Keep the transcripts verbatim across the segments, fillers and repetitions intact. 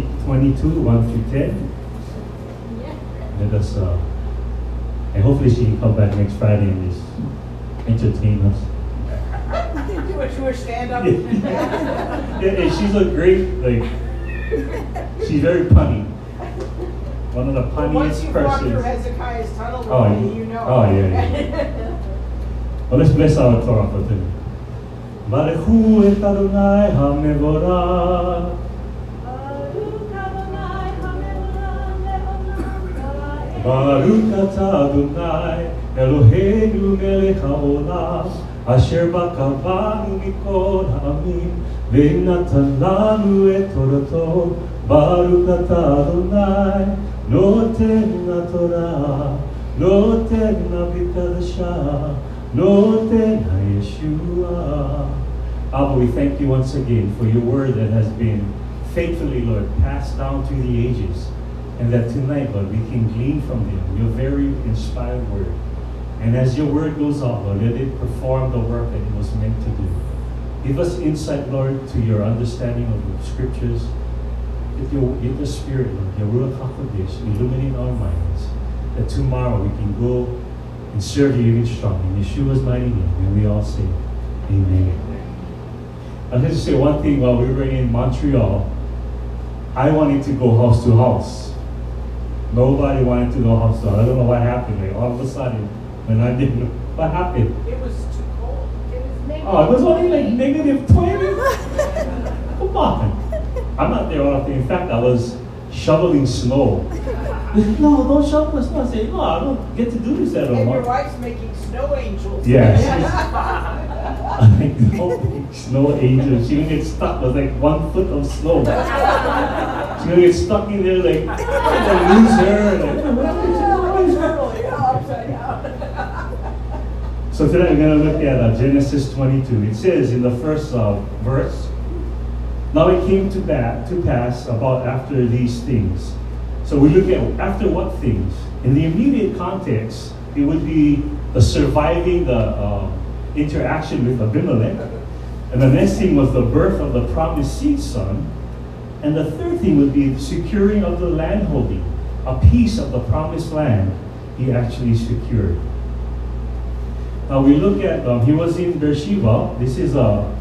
sixteen twenty-two, one through ten. Let us, uh, and hopefully she can come back next Friday and just entertain us. Do a tour stand-up. Yeah. Yeah, and she's a great, like, she's very punny. One of the punniest persons. Well, once you walk through Hezekiah's tunnel, oh, yeah. you know. Oh, yeah, yeah. Well, let's bless our Torah for today. Baruch et Adonai ha-mevorach. Baruch atah Adonai Eloheinu melech haolam asher bakavanu mikol ha'amim ve'natan lanu et torato Baruch atah Adonai noten haTorah noten haBrit Hadashah noten haYeshua. Abba, we thank you once again for your word that has been faithfully, Lord, passed down through the ages. And that tonight, Lord, we can glean from them your very inspired word. And as your word goes out, Lord, let it perform the work that it was meant to do. Give us insight, Lord, to your understanding of the scriptures. Let your, let the Spirit, Lord, your Ruach HaKodesh, illuminate our minds. That tomorrow we can go and serve you even stronger. In Yeshua's mighty name, and we all say, Amen. I'll just say one thing. While we were in Montreal, I wanted to go house to house. Nobody wanted to go house to house. I don't know what happened. Like, all of a sudden, when I didn't know what happened. It was too cold. It was negative. Oh, it was only like negative twenty? Come on. I'm not there all afternoon. In fact, I was shoveling snow. No, don't shovel snow. I said, no, I don't get to do this at all. And your wife's making snow angels. Yes. I'm like, no, snow angels. She didn't get stuck with like one foot of snow. She's going to get stuck in there, like, I'm going to lose her. So today we're going to look at uh, Genesis twenty-two. It says in the first uh, verse, now it came to, bat, to pass about after these things. So we look at after what things? In the immediate context, it would be the surviving the uh, interaction with Abimelech. And the next thing was the birth of the promised seed son. And the third thing would be the securing of the landholding. A piece of the promised land he actually secured. Now we look at, um, he was in Beersheba. This is a,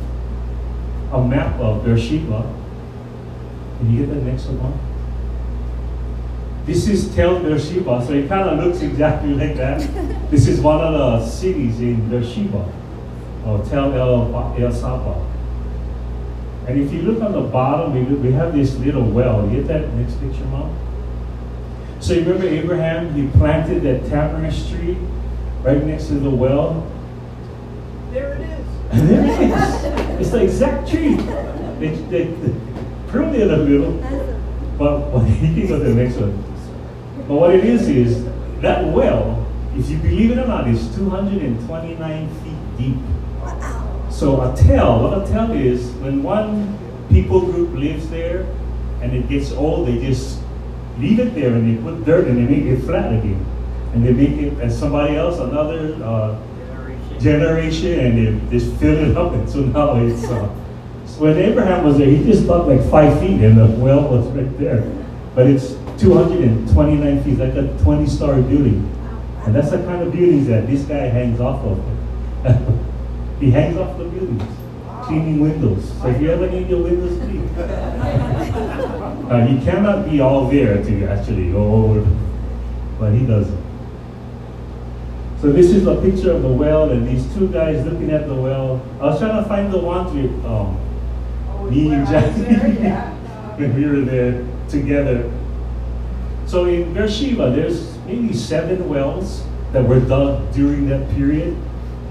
a map of Beersheba. Can you get the next one? This is Tel Beersheba. So it kind of looks exactly like that. This is one of the cities in Beersheba, or Tel es-Saba. And if you look on the bottom, we, we have this little well. You get that next picture, Mom? So you remember Abraham, he planted that tamarisk tree right next to the well? There it is. There it is. It's the exact tree. They, they, they pruned it a little. But well, you can go to the next one. But what it is is that well, if you believe it or not, is two hundred twenty-nine feet deep. So a tel, what a tel is, when one people group lives there and it gets old, they just leave it there and they put dirt and they make it flat again. And they make it, and somebody else, another uh, generation. generation, and they just fill it up. And so now it's, uh, so when Abraham was there, he just dug like five feet and the well was right there. But it's two hundred twenty-nine feet, like a twenty-story building. And that's the kind of buildings that this guy hangs off of. He hangs off the buildings, wow. Cleaning windows. So if you ever need your windows cleaned, uh, he cannot be all there to actually go over, but he doesn't. So this is a picture of the well, and these two guys looking at the well. I was trying to find the one with um, oh, me and Jackie yeah. when we were there together. So in Beersheba, there's maybe seven wells that were dug during that period,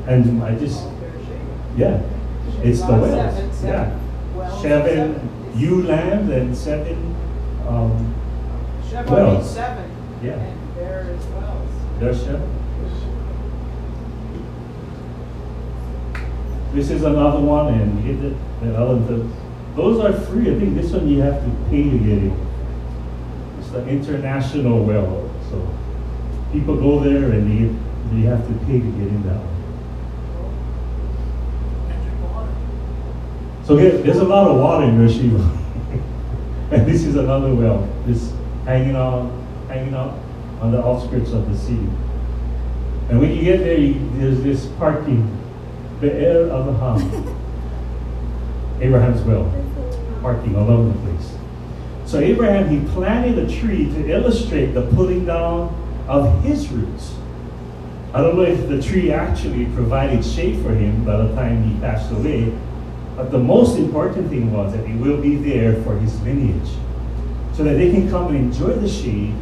and I just. Yeah, it's the wells. Seven, seven. Yeah, well, seven, seven ewe lambs and seven um, wells. Seven. Yeah. And there is wells. There's seven. This is another one, and you get the other. Those are free. I think this one you have to pay to get it. It's the international well, so people go there and you you have to pay to get in that one. So there's a lot of water in Beersheba. And this is another well, this hanging out, hanging out on the outskirts of the city. And when you get there, you, there's this parking, Be'er Avraham, Abraham's well, parking all over the place. So Abraham, he planted a tree to illustrate the pulling down of his roots. I don't know if the tree actually provided shade for him by the time he passed away, but the most important thing was that he will be there for his lineage, so that they can come and enjoy the shade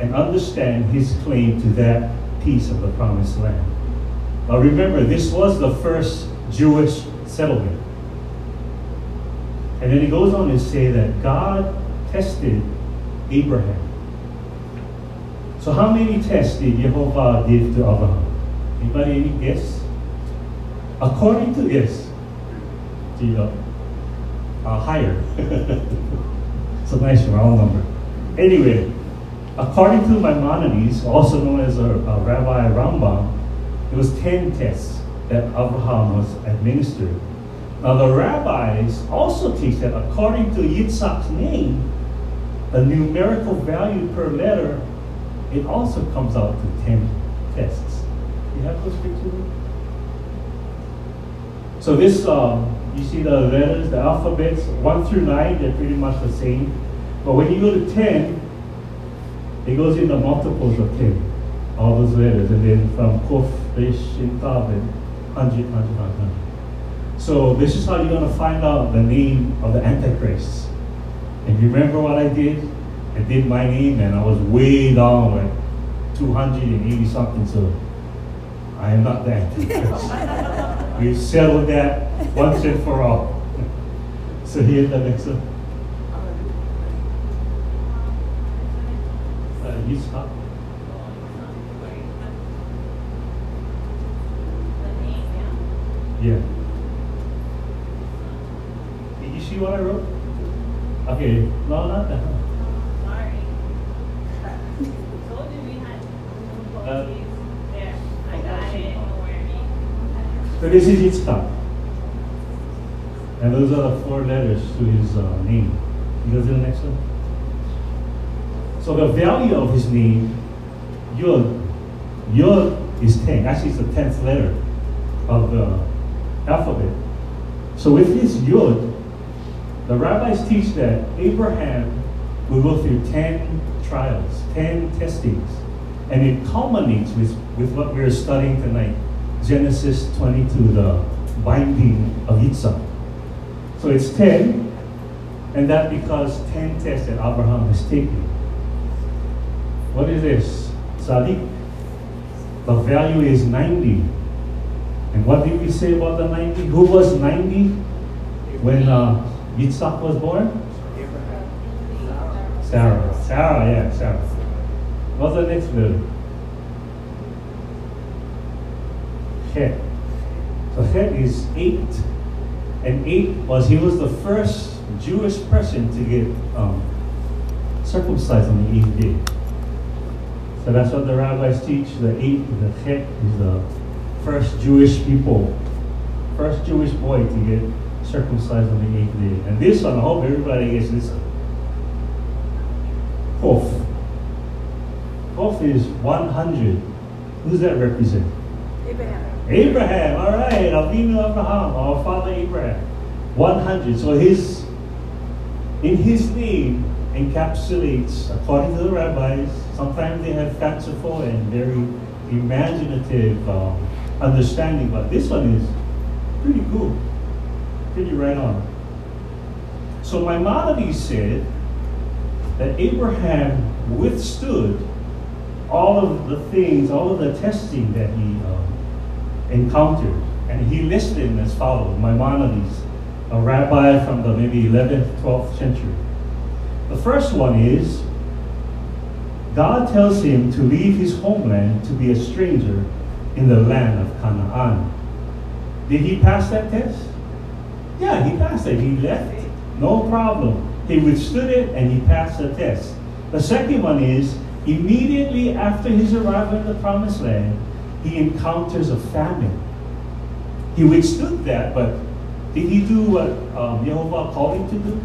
and understand his claim to that piece of the promised land. Now remember, this was the first Jewish settlement. And then he goes on to say that God tested Abraham. So how many tests did Yehovah give to Abraham? Anybody any guess? According to this, you know, uh, higher. It's a nice round number. Anyway, according to Maimonides, also known as a, a Rabbi Rambam, it was ten tests that Abraham was administered. Now the rabbis also teach that according to Yitzhak's name, the numerical value per letter, it also comes out to ten tests. You have those pictures? So this, uh, you see the letters, the alphabets, one through nine, they're pretty much the same. But when you go to ten, it goes into multiples of ten, all those letters. And then from Kof, Resh, Shin, Tav, and one hundred, one hundred, one hundred. So this is how you're going to find out the name of the Antichrist. And you remember what I did? I did my name and I was way down, like two hundred eighty something, so I am not the Antichrist. We've settled that once and for all. So here's the next one. Uh, you stop. Yeah. Did you see what I wrote? Okay, no, not that. Uh, so this is Yitzhak, and those are the four letters to his uh, name. You go to the next one. So the value of his name, Yod, Yod is ten. Actually, it's the tenth letter of the alphabet. So with this Yod, the rabbis teach that Abraham will go through ten trials, ten testings. And it culminates with, with what we're studying tonight, Genesis twenty-two, the binding of Yitzhak. So it's ten, and that because ten tests that Abraham has taken. What is this? Sadiq. The value is ninety. And what did we say about the ninety? Who was ninety when uh, Yitzhak was born? Sarah. Sarah, yeah, Sarah. What's the next letter? Chet. So Chet is eight. And eight was, he was the first Jewish person to get um, circumcised on the eighth day. So that's what the rabbis teach. The eight, the Chet is the first Jewish people, first Jewish boy to get circumcised on the eighth day. And this one, I hope everybody gets this. Kof. Is one hundred. Who's that represent? Abraham. Abraham, all right. Avinu Abraham, our father Abraham. one hundred. So his, in his name encapsulates, according to the rabbis, sometimes they have fanciful and very imaginative um, understanding, but this one is pretty cool. Pretty right on. So Maimonides said that Abraham withstood all of the things, all of the testing that he um, encountered. And he listed them as follows, Maimonides, a rabbi from the maybe eleventh, twelfth century. The first one is, God tells him to leave his homeland to be a stranger in the land of Canaan. Did he pass that test? Yeah, he passed it. He left it. No problem. He withstood it and he passed the test. The second one is, immediately after his arrival in the promised land, he encounters a famine. He withstood that, but did he do what um, Yehovah called him to do?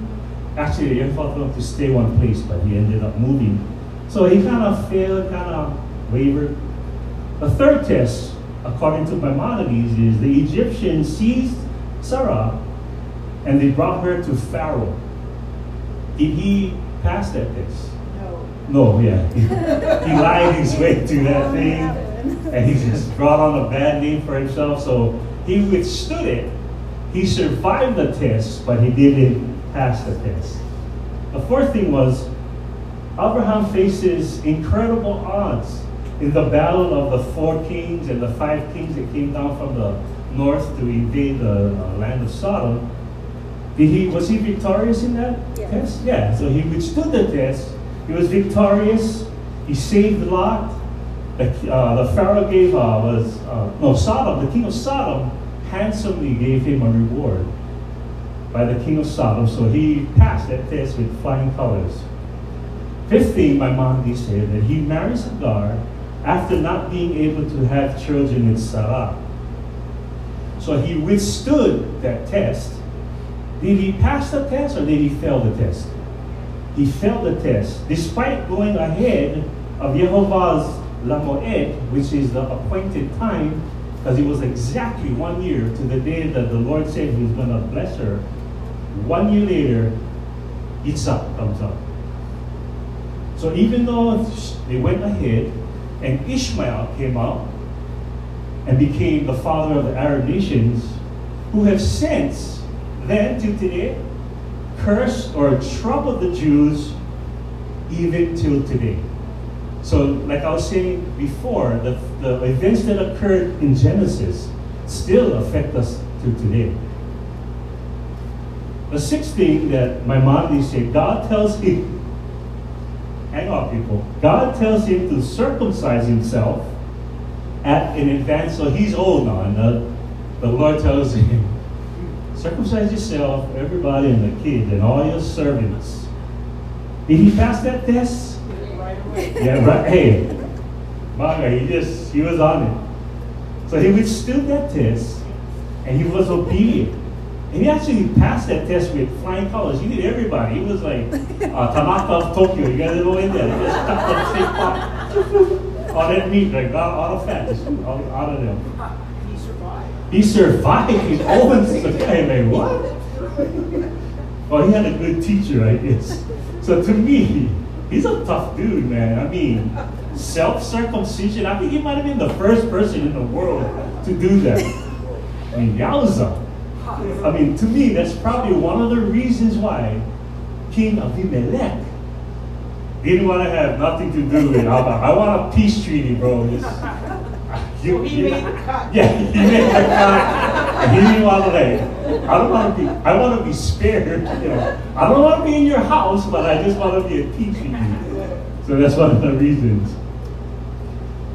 Actually, the young fella told him to stay one place, but he ended up moving. So he kind of failed, kind of wavered. The third test, according to Maimonides, is the Egyptians seized Sarah and they brought her to Pharaoh. Did he pass that test? No, yeah. He lied his way through that thing. And he just brought on a bad name for himself. So he withstood it. He survived the test, but he didn't pass the test. The fourth thing was, Abraham faces incredible odds in the battle of the four kings and the five kings that came down from the north to invade the uh, land of Sodom. Did he, was he victorious in that yeah. test? Yeah, so he withstood the test. He was victorious. He saved Lot. The, uh, the Pharaoh gave uh, was uh, no Sodom. The king of Sodom handsomely gave him a reward by the king of Sodom. So he passed that test with flying colors. Fifth thing, Maimonides said that he marries Hagar after not being able to have children with Sarah. So he withstood that test. Did he pass the test or did he fail the test? He failed the test, despite going ahead of Yehovah's Lamoed, which is the appointed time, because it was exactly one year to the day that the Lord said he was going to bless her. One year later, Yitzhak comes up. So even though they went ahead, and Ishmael came out and became the father of the Arab nations, who have since then to today cursed or troubled the Jews even till today. So like I was saying before, the, the events that occurred in Genesis still affect us to today. The sixth thing that Maimonides said, God tells him, hang on people, God tells him to circumcise himself at an advance, so he's old now, and the, the Lord tells him, circumcise yourself, everybody and the kid, and all your servants. Did he pass that test? Right away. Yeah, right. Hey, Maga, he just, he was on it. So he withstood that test, and he was obedient. And he actually passed that test with flying colors. He did everybody. He was like uh, Tanaka of Tokyo. You guys go in there. He just cut that shit off. All that meat, like all, all the fat, just all, out of them. He survived. He always survived. Like, what? Well, he had a good teacher, I guess. So to me, he's a tough dude, man. I mean, self-circumcision. I think he might have been the first person in the world to do that. I mean, yowza. I mean, to me, that's probably one of the reasons why King Abimelech didn't want to have nothing to do with Abba. I want a peace treaty, bro. Just, You, so he you, made the cut. Yeah, he made the cut. He didn't want to like, I don't want to be, I want to be spared. You know, I don't want to be in your house, but I just want to be a teaching you. So that's one of the reasons.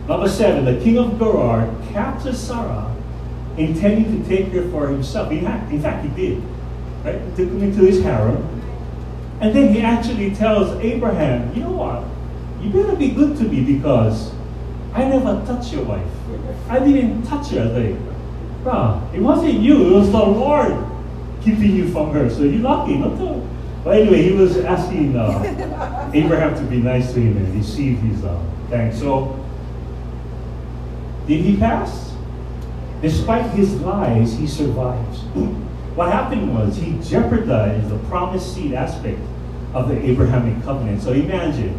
Number seven, the king of Gerar captures Sarah, intending to take her for himself. In fact, in fact, he did. Right? He took him into his harem. And then he actually tells Abraham, you know what? You better be good to me because I never touched your wife. I didn't touch her. Like, bruh, it wasn't you. It was the Lord keeping you from her. So you're lucky. Not to... But anyway, he was asking uh, Abraham to be nice to him and receive his uh, thanks. So, did he pass? Despite his lies, he survives. What happened was he jeopardized the promised seed aspect of the Abrahamic covenant. So imagine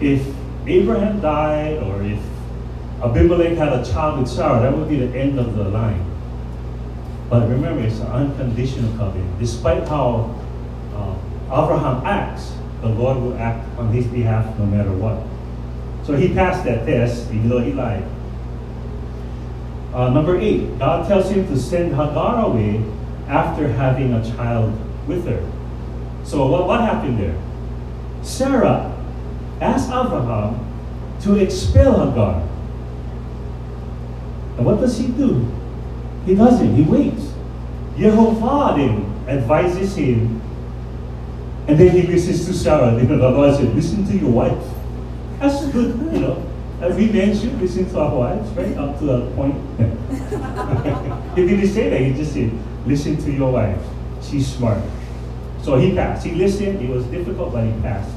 if Abraham died, or if Abimelech had a child with Sarah, that would be the end of the line. But remember, it's an unconditional covenant. Despite how uh, Abraham acts, the Lord will act on his behalf no matter what. So he passed that test, even though he lied. Uh, number eight, God tells him to send Hagar away after having a child with her. So what, what happened there? Sarah asked Abraham to expel Hagar. And what does he do? He doesn't. He waits. Yehovah then advises him. And then he listens to Sarah. Then the Lord said, listen to your wife. That's good, you know. And we men should listen to our wives, right? Up to that point. He didn't say that. He just said, listen to your wife. She's smart. So he passed. He listened. It was difficult, but he passed.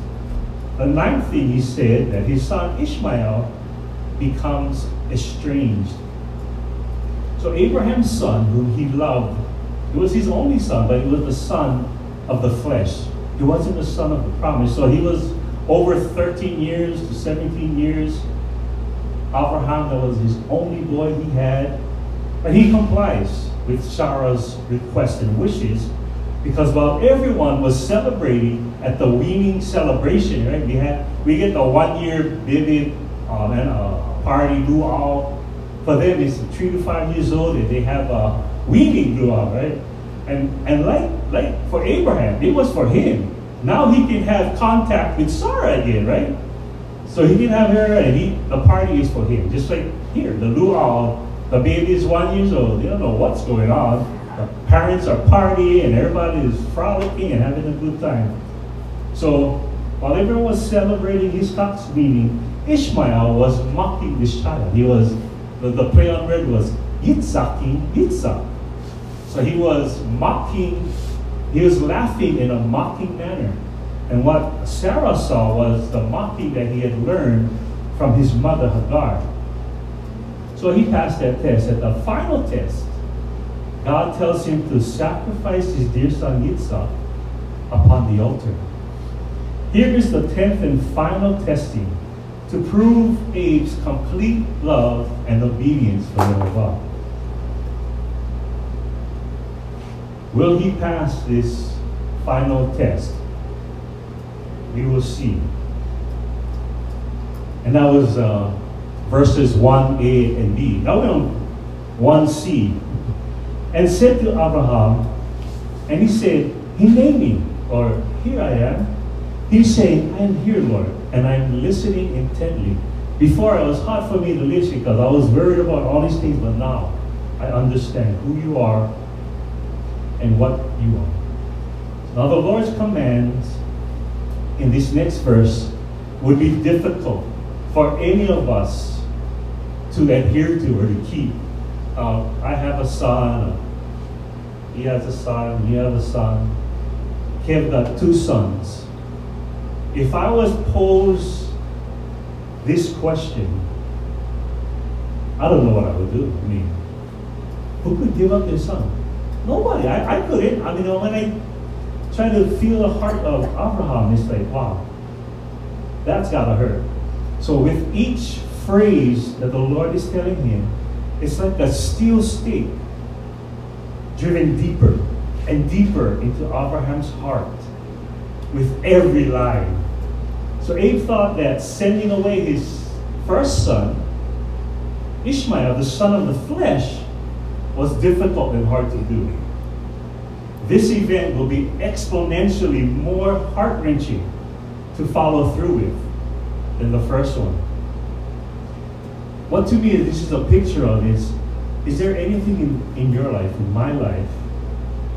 The ninth thing he said, that his son Ishmael becomes estranged. So Abraham's son, whom he loved, it was his only son, but he was the son of the flesh. He wasn't the son of the promise. So he was over thirteen years to seventeen years. Abraham, that was his only boy he had. But he complies with Sarah's request and wishes, because while everyone was celebrating at the weaning celebration, right? We had we get the one-year baby um, and a party luau. For them, it's three to five years old, and they have a weaning luau, right? And and like like for Abraham, it was for him. Now he can have contact with Sarah again, right? So he can have her, and he, the party is for him. Just like here, the luau, the baby is one year old. They don't know what's going on. The parents are partying and everybody is frolicking and having a good time. So while everyone was celebrating his Yitzchak's meaning, Ishmael was mocking this child. He was, the, the play on word was Yitzhaking Yitzhak. So he was mocking, he was laughing in a mocking manner. And what Sarah saw was the mocking that he had learned from his mother Hagar. So he passed that test. At the final test, God tells him to sacrifice his dear son Yitzhak upon the altar. Here is the tenth and final testing to prove Abe's complete love and obedience for Yehovah. Will he pass this final test? We will see. And that was uh, verses one A and B. Now we're on one C. And said to Abraham, and he said, he named me, or here I am. He's saying, I am here, Lord, and I am listening intently. Before, it was hard for me to listen because I was worried about all these things, but now I understand who you are and what you are. Now the Lord's commands in this next verse would be difficult for any of us to adhere to or to keep. Uh, I have a son, he has a son, he has a son. Kev got two sons. If I was posed this question, I don't know what I would do. I mean, who could give up their son? Nobody. I, I couldn't. I mean, when I try to feel the heart of Abraham, it's like, wow, that's gotta hurt. So with each phrase that the Lord is telling him, it's like a steel stake driven deeper and deeper into Abraham's heart with every line. So Abe thought that sending away his first son, Ishmael, the son of the flesh, was difficult and hard to do. This event will be exponentially more heart-wrenching to follow through with than the first one. What to me this is a picture of is, is there anything in, in your life, in my life,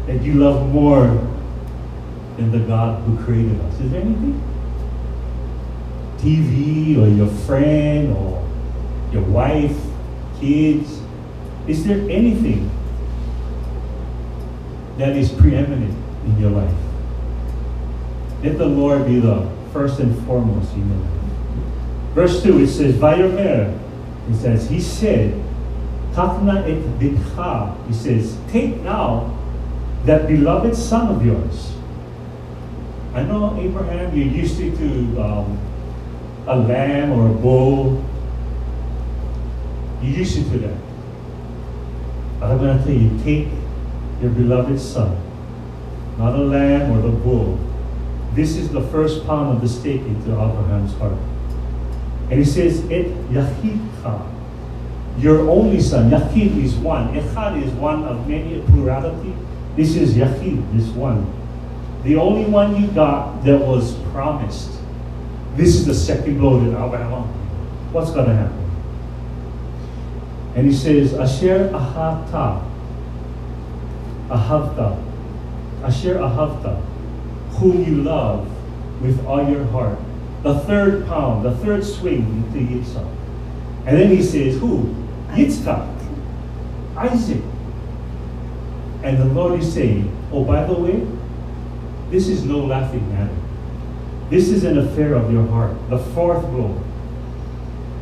that you love more than the God who created us? Is there anything? T V or your friend or your wife, kids? Is there anything that is preeminent in your life? Let the Lord be the first and foremost in your life. Verse two, it says, Vayomer. It says, he said, Takna et bitcha. He says, take now that beloved son of yours. I know, Abraham, you're used to, to um, a lamb or a bull. You're used to that. But I'm going to tell you, take your beloved son, not a lamb or the bull. This is the first pound of the stake into Abraham's heart. And he says, Et Yachidcha, your only son. Yachid is one. Echad is one of many, a plurality. This is Yachid, this one. The only one you got that was promised. This is the second blow that Abraham. What's going to happen? And he says, Asher Ahavta. Ahavta. Asher Ahavta. Whom you love with all your heart. The third pound, the third swing into Yitzhak. And then he says, who? Yitzhak. Isaac. And the Lord is saying, oh, by the way, This is no laughing matter. This is an affair of your heart, the fourth blow.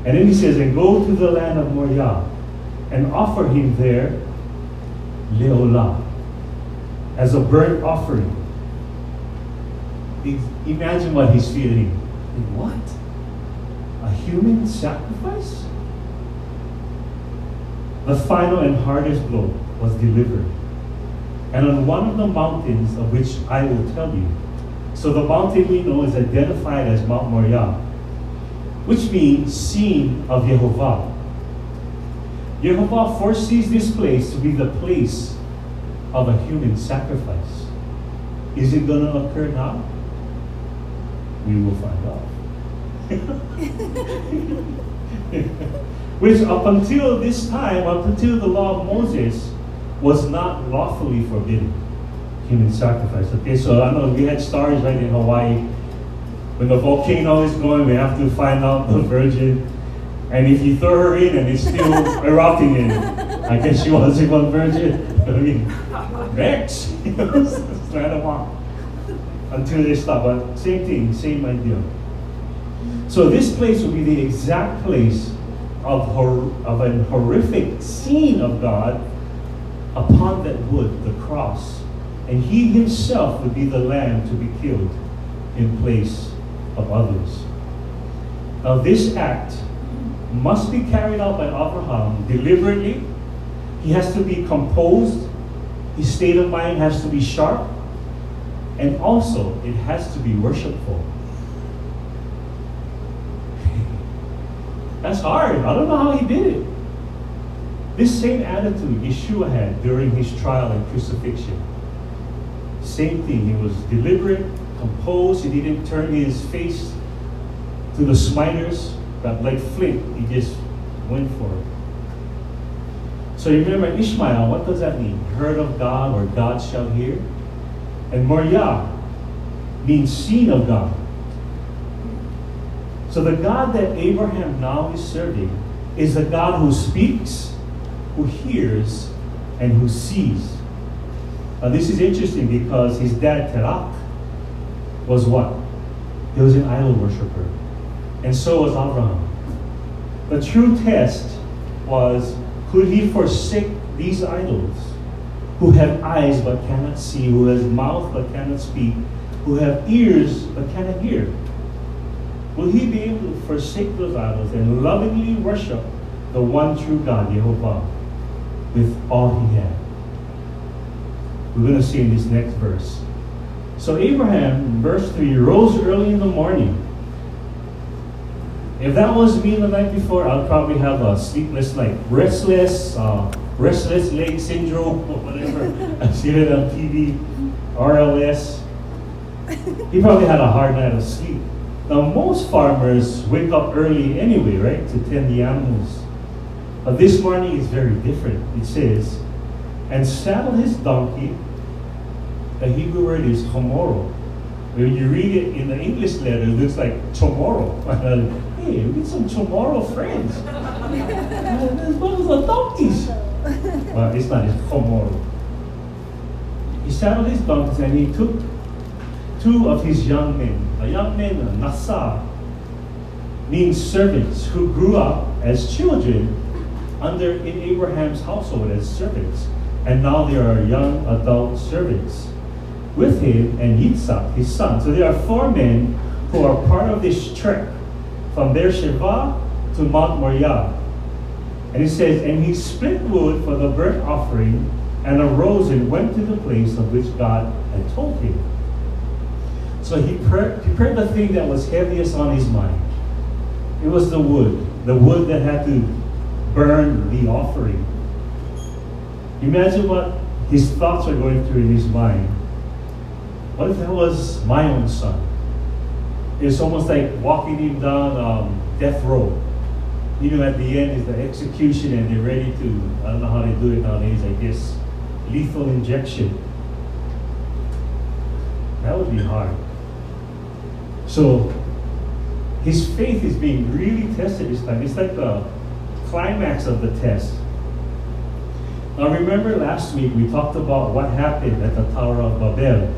And then he says, and go to the land of Moriah and offer him there Leolah as a burnt offering. Imagine what he's feeling. And what? A human sacrifice? The final and hardest blow was delivered. And on one of the mountains of which I will tell you. So the mountain we know is identified as Mount Moriah, which means seen of Yehovah. Yehovah foresees this place to be the place of a human sacrifice. Is it going to occur now? We will find out. Which up until this time, up until the law of Moses, was not lawfully forbidden. Human sacrifice. Okay, so I know we had stars right in Hawaii. When the volcano is going, we have to find out the virgin. And if you throw her in and it's still erupting in, I guess she wasn't one virgin. I mean, next. Straight up. Until they stop. But same thing, same idea. So this place will be the exact place of, hor of an horrific scene of God upon that wood, the cross. And he himself would be the lamb to be killed in place of others. Now this act must be carried out by Abraham deliberately. He has to be composed. His state of mind has to be sharp. And also, it has to be worshipful. That's hard. I don't know how he did it. This same attitude Yeshua had during his trial and crucifixion. Same thing. He was deliberate, composed. He didn't turn his face to the smiters, but like flint, he just went for it. So you remember Ishmael, what does that mean? Heard of God, or God shall hear. And Moriah means seen of God. So the God that Abraham now is serving is the God who speaks, who hears, and who sees. Now this is interesting because his dad Terah was what? He was an idol worshiper. And so was Avram. The true test was, could he forsake these idols who have eyes but cannot see, who has mouth but cannot speak, who have ears but cannot hear? Will he be able to forsake those idols and lovingly worship the one true God, Yehovah, with all he had? We're going to see in this next verse. So Abraham, verse three, rose early in the morning. If that was me the night before, I'd probably have a sleepless night. Restless, uh, restless leg syndrome, or whatever. I've seen it on T V, R L S. He probably had a hard night of sleep. Now, most farmers wake up early anyway, right, to tend the animals. But this morning is very different. It says, and saddle his donkey. The Hebrew word is tomorrow. When you read it in the English letter, it looks like tomorrow. Hey, we need some tomorrow friends. As well as the donkeys. Well, it's not, it's tomorrow. He saddled his donkeys and he took two of his young men. A young man, a nasa, means servants who grew up as children under in Abraham's household as servants. And now they are young adult servants with him and Yitzhak, his son. So there are four men who are part of this trek from Beersheba to Mount Moriah. And it says, and he split wood for the burnt offering and arose and went to the place of which God had told him. So he prepared the thing that was heaviest on his mind. It was the wood, the wood that had to burn the offering. Imagine what his thoughts are going through in his mind. What if that was my own son? It's almost like walking him down um, death row. You know, at the end is the execution, and they're ready to, I don't know how they do it nowadays, I guess, lethal injection. That would be hard. So his faith is being really tested this time. It's like the climax of the test. Now remember last week we talked about what happened at the Tower of Babel.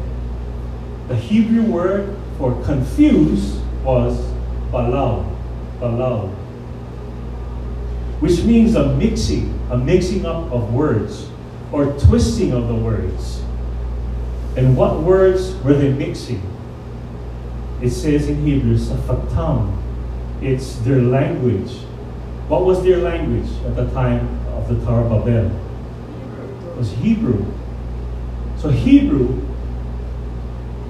The Hebrew word for confuse was balal, balal, which means a mixing, a mixing up of words or twisting of the words. And what words were they mixing? It says in Hebrew, safatam. It's their language. What was their language at the time of the Tower of Babel? It was Hebrew. So Hebrew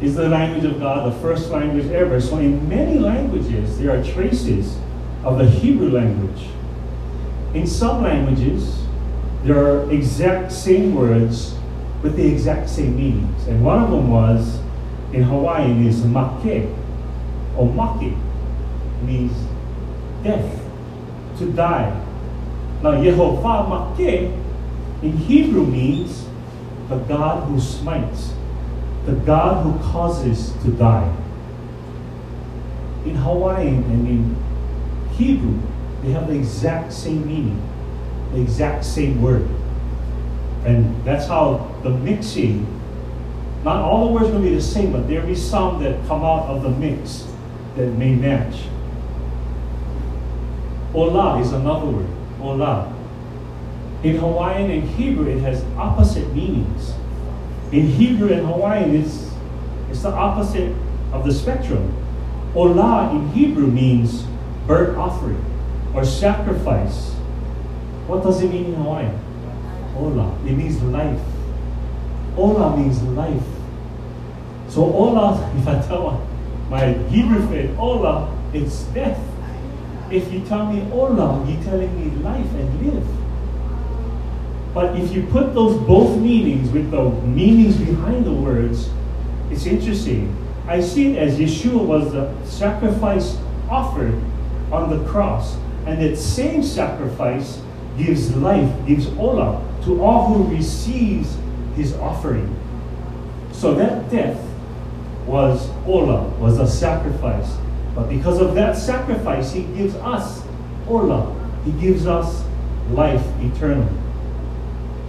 is the language of God, the first language ever. So in many languages, there are traces of the Hebrew language. In some languages, there are exact same words with the exact same meanings. And one of them was, in Hawaiian, is make, or make, means death, to die. Now, Yehovah make in Hebrew means the God who smites, the God who causes to die. In Hawaiian and in Hebrew, they have the exact same meaning, the exact same word. And that's how the mixing, not all the words will be the same, but there will be some that come out of the mix that may match. Ola is another word, ola. In Hawaiian and Hebrew, it has opposite meanings. In Hebrew and Hawaiian, it's, it's the opposite of the spectrum. Ola in Hebrew means burnt offering or sacrifice. What does it mean in Hawaiian? Ola, it means life. Ola means life. So ola, if I tell my Hebrew friend ola, it's death. If you tell me ola, you're telling me life and live. But if you put those both meanings with the meanings behind the words, it's interesting. I see it as Yeshua was the sacrifice offered on the cross. And that same sacrifice gives life, gives ola to all who receives his offering. So that death was ola, was a sacrifice. But because of that sacrifice, he gives us ola. He gives us life eternal.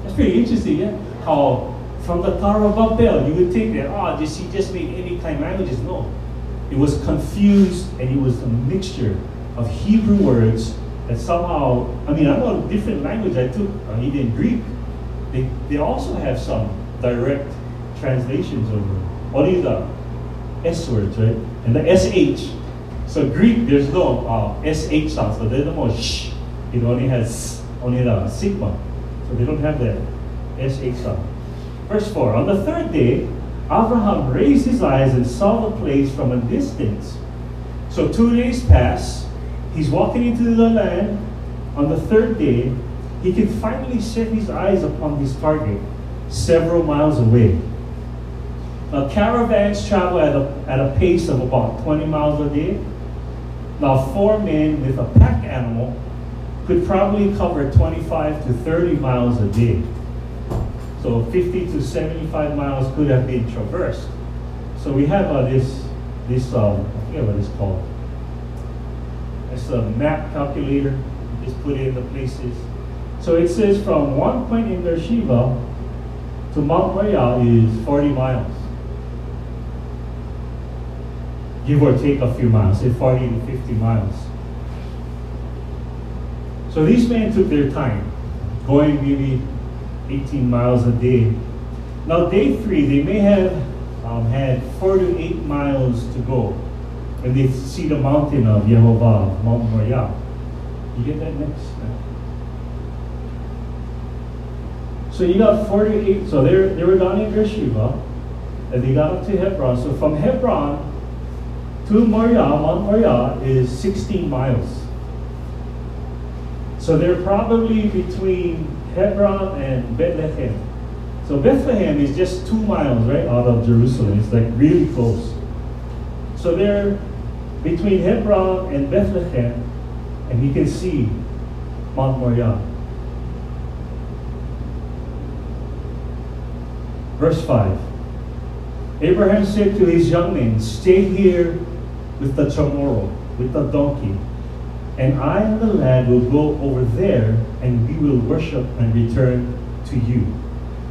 That's pretty interesting, yeah? How from the Tower of Babel, you would think that, oh, just, he just made any kind of languages. No. It was confused, and it was a mixture of Hebrew words that somehow, I mean, I know a different language I took, Indian Greek. They, they also have some direct translations over. What is the S words, right? And the S H. So Greek, there's no uh, S H sound, so there's no more sh. It only has only the sigma. So they don't have that S H sound. Verse four, on the third day, Abraham raised his eyes and saw the place from a distance. So two days pass. He's walking into the land. On the third day, he can finally set his eyes upon his target, several miles away. Now, caravans travel at a, at a pace of about twenty miles a day. Now, four men with a pack animal could probably cover twenty-five to thirty miles a day. So fifty to seventy-five miles could have been traversed. So we have uh, this, this um, I forget what it's called. It's a map calculator. You just put in the places. So it says from one point in Beersheba to Mount Moriah is forty miles. Give or take a few miles, say forty to fifty miles. So these men took their time, going maybe eighteen miles a day. Now day three, they may have um, had four to eight miles to go when they see the mountain of Yehovah, Mount Moriah. You get that next? So you got forty-eight, so they they were down in Beersheba, and they got up to Hebron. So from Hebron to Moriah, Mount Moriah is sixteen miles. So they're probably between Hebron and Bethlehem. So Bethlehem is just two miles right out of Jerusalem. It's like really close. So they're between Hebron and Bethlehem, and you can see Mount Moriah. Verse five, Abraham said to his young men, stay here with the chamorro, with the donkey, and I and the lad will go over there, and we will worship and return to you.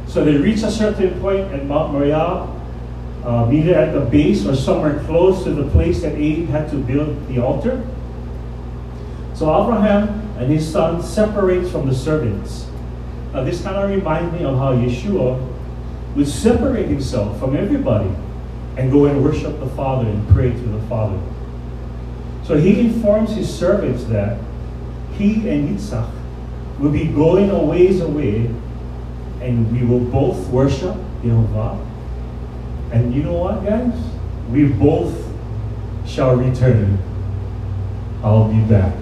So they reach a certain point at Mount Moriah, uh, either at the base or somewhere close to the place that Abe had to build the altar. So Abraham and his son separates from the servants. Now this kind of reminds me of how Yeshua would separate himself from everybody and go and worship the Father and pray to the Father. So he informs his servants that he and Yitzhak will be going a ways away, and we will both worship Yehovah. And you know what, guys? We both shall return. I'll be back.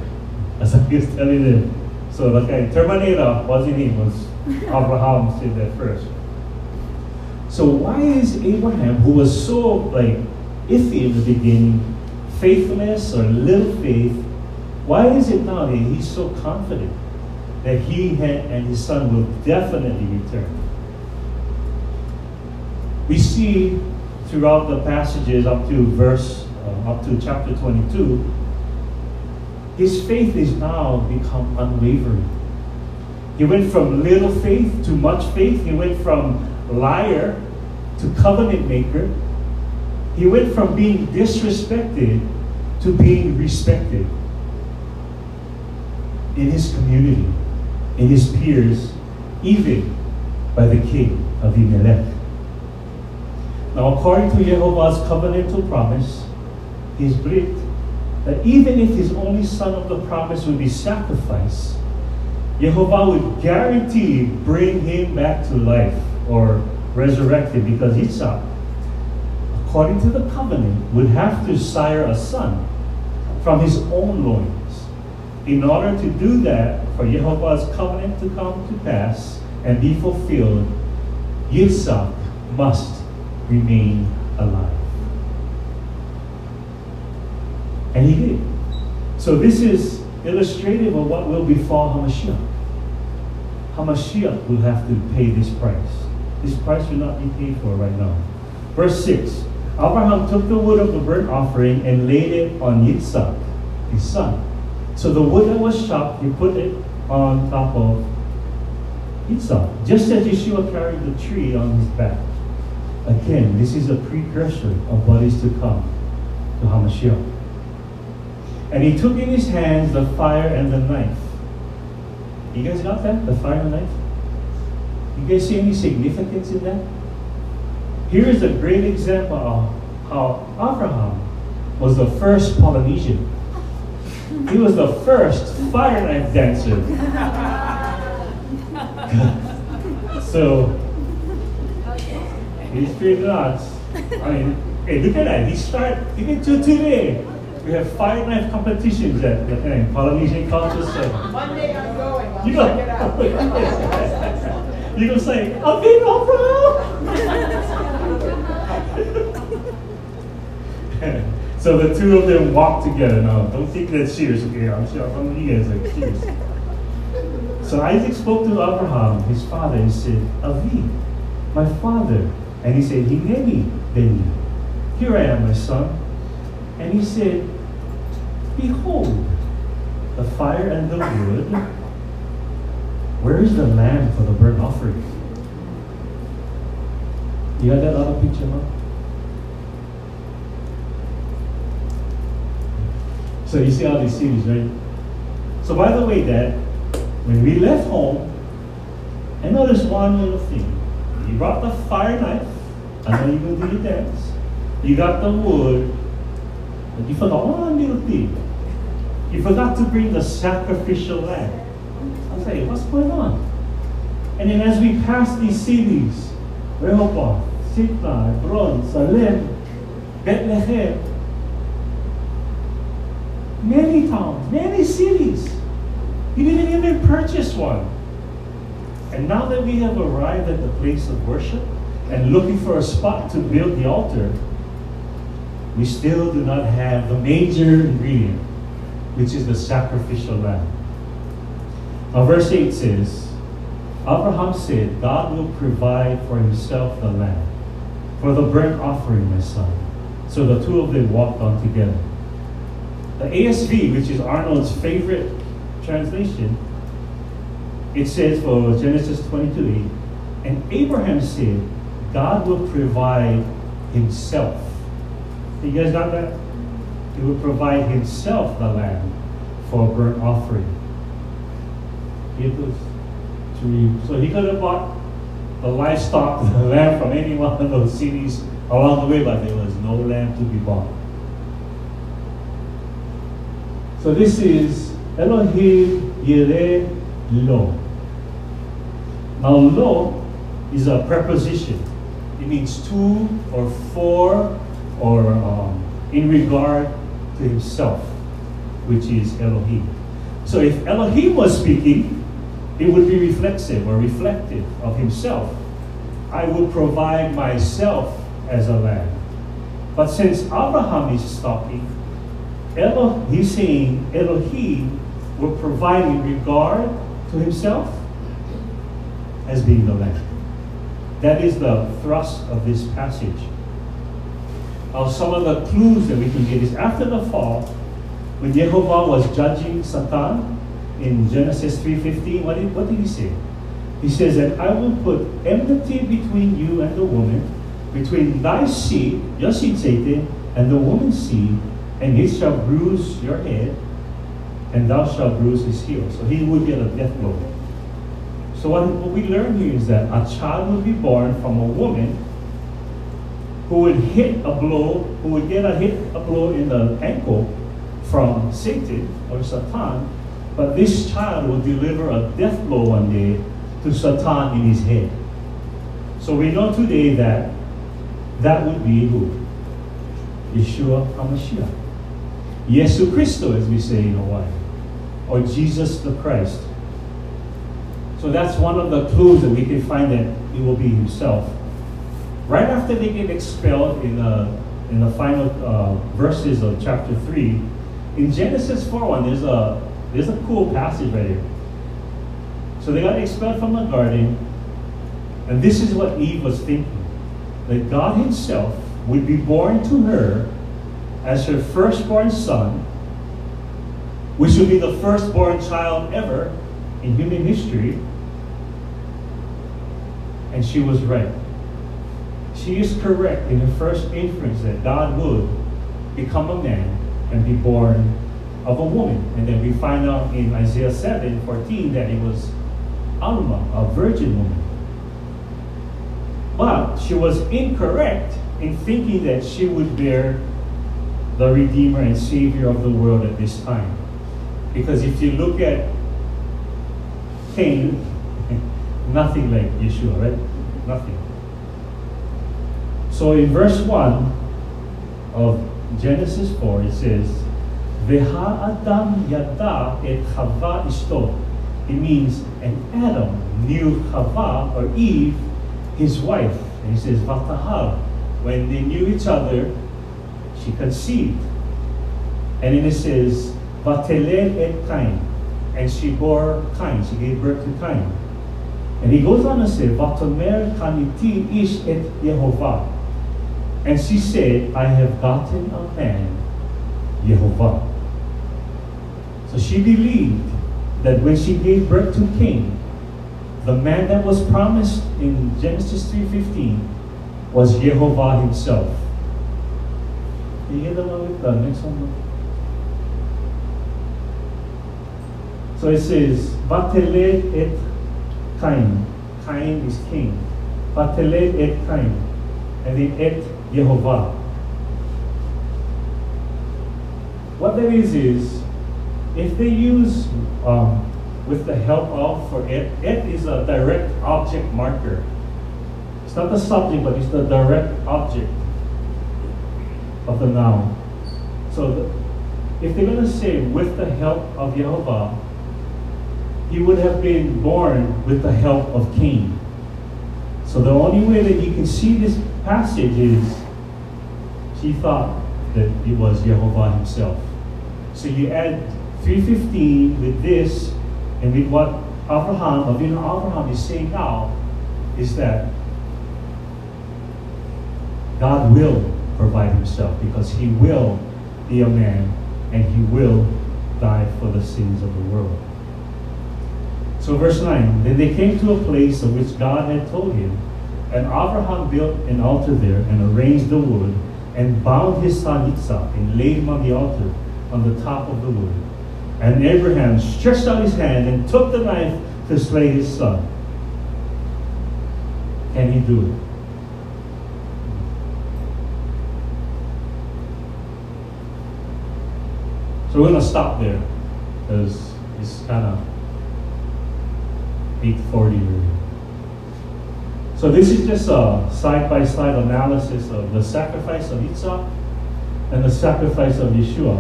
As I was telling them. So like okay, Terminator wasn't he? Was Abraham said that first. So why is Abraham, who was so like iffy in the beginning, faithfulness or little faith, why is it now that he's so confident that he and his son will definitely return? We see throughout the passages up to verse, uh, up to chapter twenty-two, his faith is now become unwavering. He went from little faith to much faith. He went from liar to covenant maker. He went from being disrespected to being respected in his community, in his peers, even by the king of Abimelech. Now, according to Yehovah's covenantal promise, his brit, that even if his only son of the promise would be sacrificed, Yehovah would guarantee bring him back to life or resurrect him, because Yitzhak, according to the covenant, would have to sire a son from his own loins. In order to do that, for Yehovah's covenant to come to pass and be fulfilled, Yitzhak must remain alive. And he did. So this is illustrative of what will befall Hamashiach. Hamashiach will have to pay this price. This price will not be paid for right now. Verse six. Abraham took the wood of the burnt offering and laid it on Yitzhak, his son. So the wood that was chopped, he put it on top of Yitzhak, just as Yeshua carried the tree on his back. Again, this is a precursor of what is to come to Hamashiach. And he took in his hands the fire and the knife. You guys got that? The fire and the knife? You guys see any significance in that? Here is a great example of how Abraham was the first Polynesian. He was the first fire knife dancer. So, he's pretty nuts. I mean, hey, look at that. He started even to today. We have fire knife competitions at the end. Polynesian culture. Monday I'm going. I'll you check it out. You're going to say, I've been off, bro. So the two of them walk together now. Don't think that's serious, okay? I'm sure some of you guys are serious. So Isaac spoke to Abraham, his father, and said, Avi, my father. And he said, Hineni, Beni. Here I am, my son. And he said, Behold, the fire and the wood. Where is the lamb for the burnt offering? You got that other picture, huh? So you see how this series, right? So by the way, Dad, when we left home, I noticed one little thing. You brought the fire knife. I know you're going to do your dance. You got the wood. But you forgot one little thing. You forgot to bring the sacrificial lamb. I was like, what's going on? And then as we pass these cities, Rehoboth, Sitna, Hebron, Salem, Bethlehem, many towns, many cities. You didn't even purchase one. And now that we have arrived at the place of worship and looking for a spot to build the altar, we still do not have the major ingredient, which is the sacrificial lamb. Now verse eight says, Abraham said, God will provide for himself the lamb, for the burnt offering, my son. So the two of them walked on together. The A S V, which is Arnold's favorite translation, it says for Genesis twenty-two eight, and Abraham said, God will provide himself. Do you guys know that? He would provide himself the lamb for a burnt offering. It was three. So he could have bought the livestock, the lamb from any one of those cities along the way, but there was no lamb to be bought. So this is Elohim Yireh Lo. Now Lo is a preposition. It means to or for or um, in regard to himself, which is Elohim. So if Elohim was speaking, it would be reflexive or reflective of himself. I will provide myself as a lamb. But since Abraham is talking, Elo, he's saying Elohim will provide in regard to himself as being the lamb. That is the thrust of this passage. Now, some of the clues that we can get is after the fall, when Yehovah was judging Satan in Genesis three fifteen, what did, what did he say? He says that I will put enmity between you and the woman, between thy seed, your seed Satan, and the woman's seed, and he shall bruise your head, and thou shalt bruise his heel. So he would get a death blow. So what, what we learn here is that a child would be born from a woman who would hit a blow, who would get a hit a blow in the ankle from Satan or Satan, but this child will deliver a death blow one day to Satan in his head. So we know today that that would be who? Yeshua Hamashiach. Yesu Christo, as we say in Hawaii, or Jesus the Christ. So that's one of the clues that we can find that it will be himself. Right after they get expelled in the, in the final uh, verses of chapter three, in Genesis four one, there's a, there's a cool passage right here. So they got expelled from the garden, and this is what Eve was thinking, that God himself would be born to her as her firstborn son, which would be the firstborn child ever in human history. And she was right. She is correct in her first inference that God would become a man and be born of a woman. And then we find out in Isaiah seven fourteen that it was Alma, a virgin woman. But she was incorrect in thinking that she would bear the Redeemer and Savior of the world at this time. Because if you look at Cain, nothing like Yeshua, right? Nothing. So in verse one of Genesis four, it says, Veha Adam yada et Chava ishto. It means, and Adam knew Chava, or Eve, his wife. And he says, Vatahar. When they knew each other, she conceived. And then it says, Vatelel et Kain. And she bore Kain. She gave birth to Kain. And he goes on to say, Vatomer kaniti ish et Yehovah. And she said, I have gotten a man, Yehovah. So she believed that when she gave birth to Cain, the man that was promised in Genesis three fifteen was Yehovah himself. Can you hear the one with the next one? So it says, Vateled et Kain. Kain is Cain. Vateled et Kain. And then et Yehovah. What that is is, if they use um, with the help of for et, et is a direct object marker. It's not the subject, but it's the direct object of the noun. So the, if they're going to say with the help of Yehovah, he would have been born with the help of Cain. So the only way that you can see this passage is she thought that it was Yehovah himself. So you add three fifteen with this, and with what Abraham, Avinu Abraham is saying now, is that God will provide himself, because he will be a man and he will die for the sins of the world. So verse nine, then they came to a place of which God had told him, And Abraham built an altar there and arranged the wood and bound his son Yitzhak and laid him on the altar on the top of the wood. And Abraham stretched out his hand and took the knife to slay his son. Can he do it? So we're going to stop there because it's kind of eight forty really. So this is just a side-by-side analysis of the sacrifice of Yitzhak and the sacrifice of Yeshua.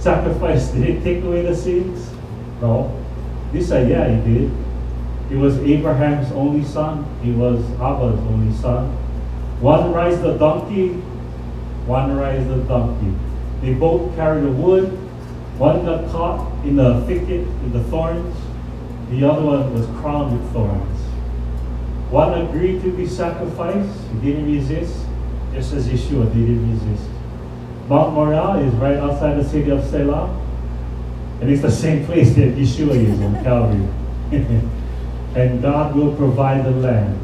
Sacrifice, did it take away the sins? No. This uh, yeah, it did. It was Abraham's only son. It was Abba's only son. One rides the donkey. One rides the donkey. They both carried the wood. One got caught in the thicket with the thorns. The other one was crowned with thorns. One agreed to be sacrificed. He didn't resist, just as Yeshua didn't resist. Mount Moriah is right outside the city of Selah. And it's the same place that Yeshua is on Calvary. And God will provide the land.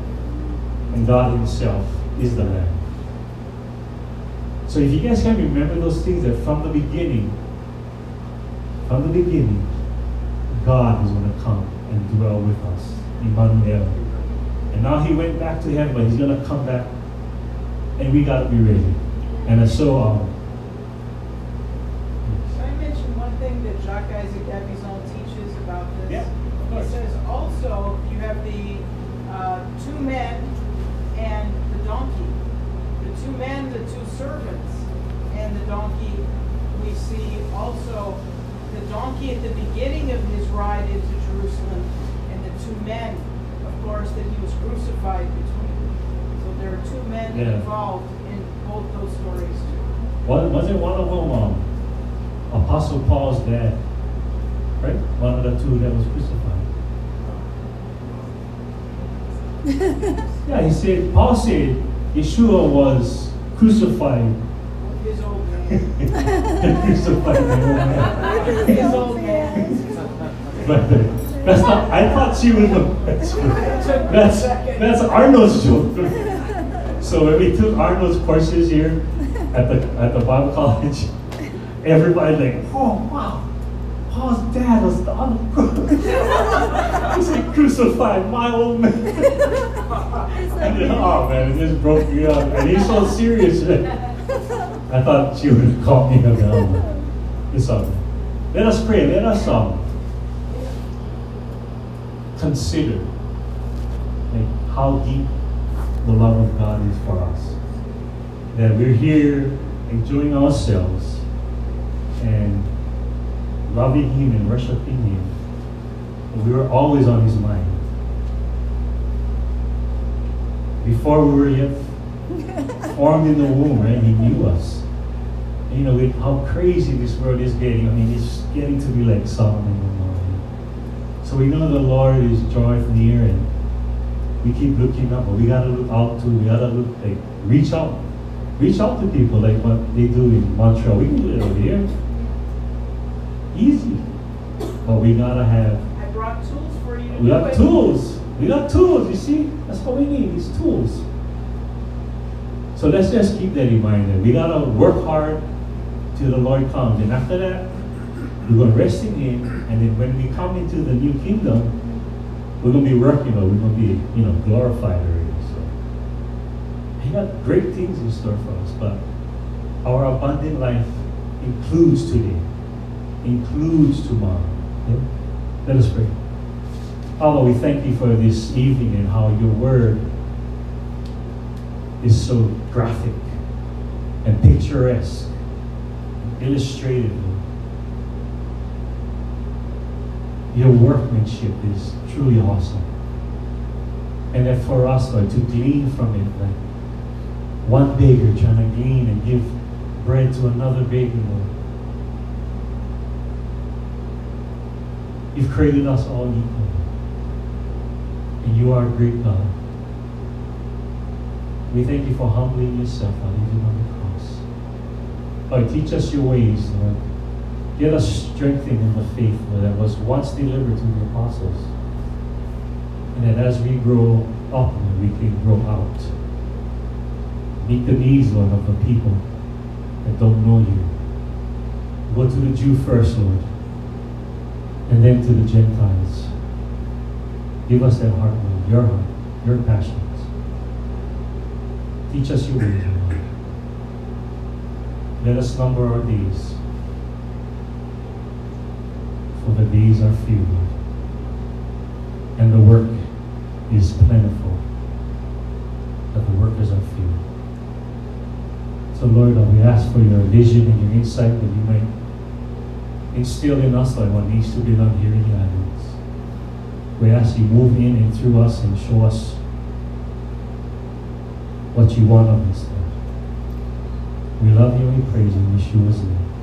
And God himself is the land. So if you guys can remember those things that from the beginning, from the beginning, God is going to come and dwell with us, Emmanuel. And now he went back to heaven, but he's going to come back, and we got to be ready. And so, um, can I mention one thing that Jacques Isaac Abizon teaches about this? Yeah, of course. He says also you have the uh, two men and the donkey. The two men, the two servants, and the donkey. We see also the donkey at the beginning of his ride into Jerusalem, and the two men, of course, that he was crucified between. So there are two men yeah. involved in both those stories. What, wasn't one of them um, Apostle Paul's dad? Right? One of the two that was crucified. Yeah, he said, Paul said, Yeshua was crucified. His old man. Crucified his old man. But uh, that's not. I thought she was. That's that's Arnold's joke. So when we took Arnold's courses here at the at the Bible college, everybody like, oh wow, Paul's dad was the other. He's like crucified my old man. And then, oh man, it just broke me up. And he's so serious. I thought she would call me on that. It's all right. Let us pray. Let us um, consider like, how deep the love of God is for us. That we're here enjoying ourselves and loving Him and worshiping Him. And we were always on His mind. Before we were yet formed in the womb, right? He knew us. And you know, we, how crazy this world is getting. I mean, it's getting to be like Solomon and Moriah. So we know the Lord is drawing near, and we keep looking up, but we gotta look out to, we gotta look, like, reach out. Reach out to people like what they do in Montreal. We can do it over here. Easy. But we gotta have. I brought tools for you to We got tools. We got tools, you see? That's what we need, is tools. So let's just keep that in mind. That we got to work hard till the Lord comes. And after that, we're going to rest in Him. And then when we come into the new kingdom, we're going to be working, but we're going to be, you know, glorified already. So He got great things in store for us. But our abundant life includes today, includes tomorrow. Okay? Let us pray. Father, we thank you for this evening and how your word is so graphic and picturesque and illustrative. Your workmanship is truly awesome. And that for us, Lord, to glean from it, like one beggar trying to glean and give bread to another beggar, Lord. You've created us all equal. And you are a great God. We thank you for humbling yourself and leaving on the cross. Lord, teach us your ways, Lord. Get us strengthened in the faith, Lord, that was once delivered to the apostles. and that as we grow up, we can grow out. Meet the needs, Lord, of the people that don't know you. Go to the Jew first, Lord, and then to the Gentiles. Give us that heart, Lord, your heart, your passions. Teach us your ways, Lord. Let us number our days, for the days are few, Lord, and the work is plentiful, but the workers are few. So, Lord, we ask for your vision and your insight that you might instill in us, Lord, what needs to be done here in the islands. We ask you move in and through us and show us what you want of us, Lord. We love you and praise you in Yeshua's name.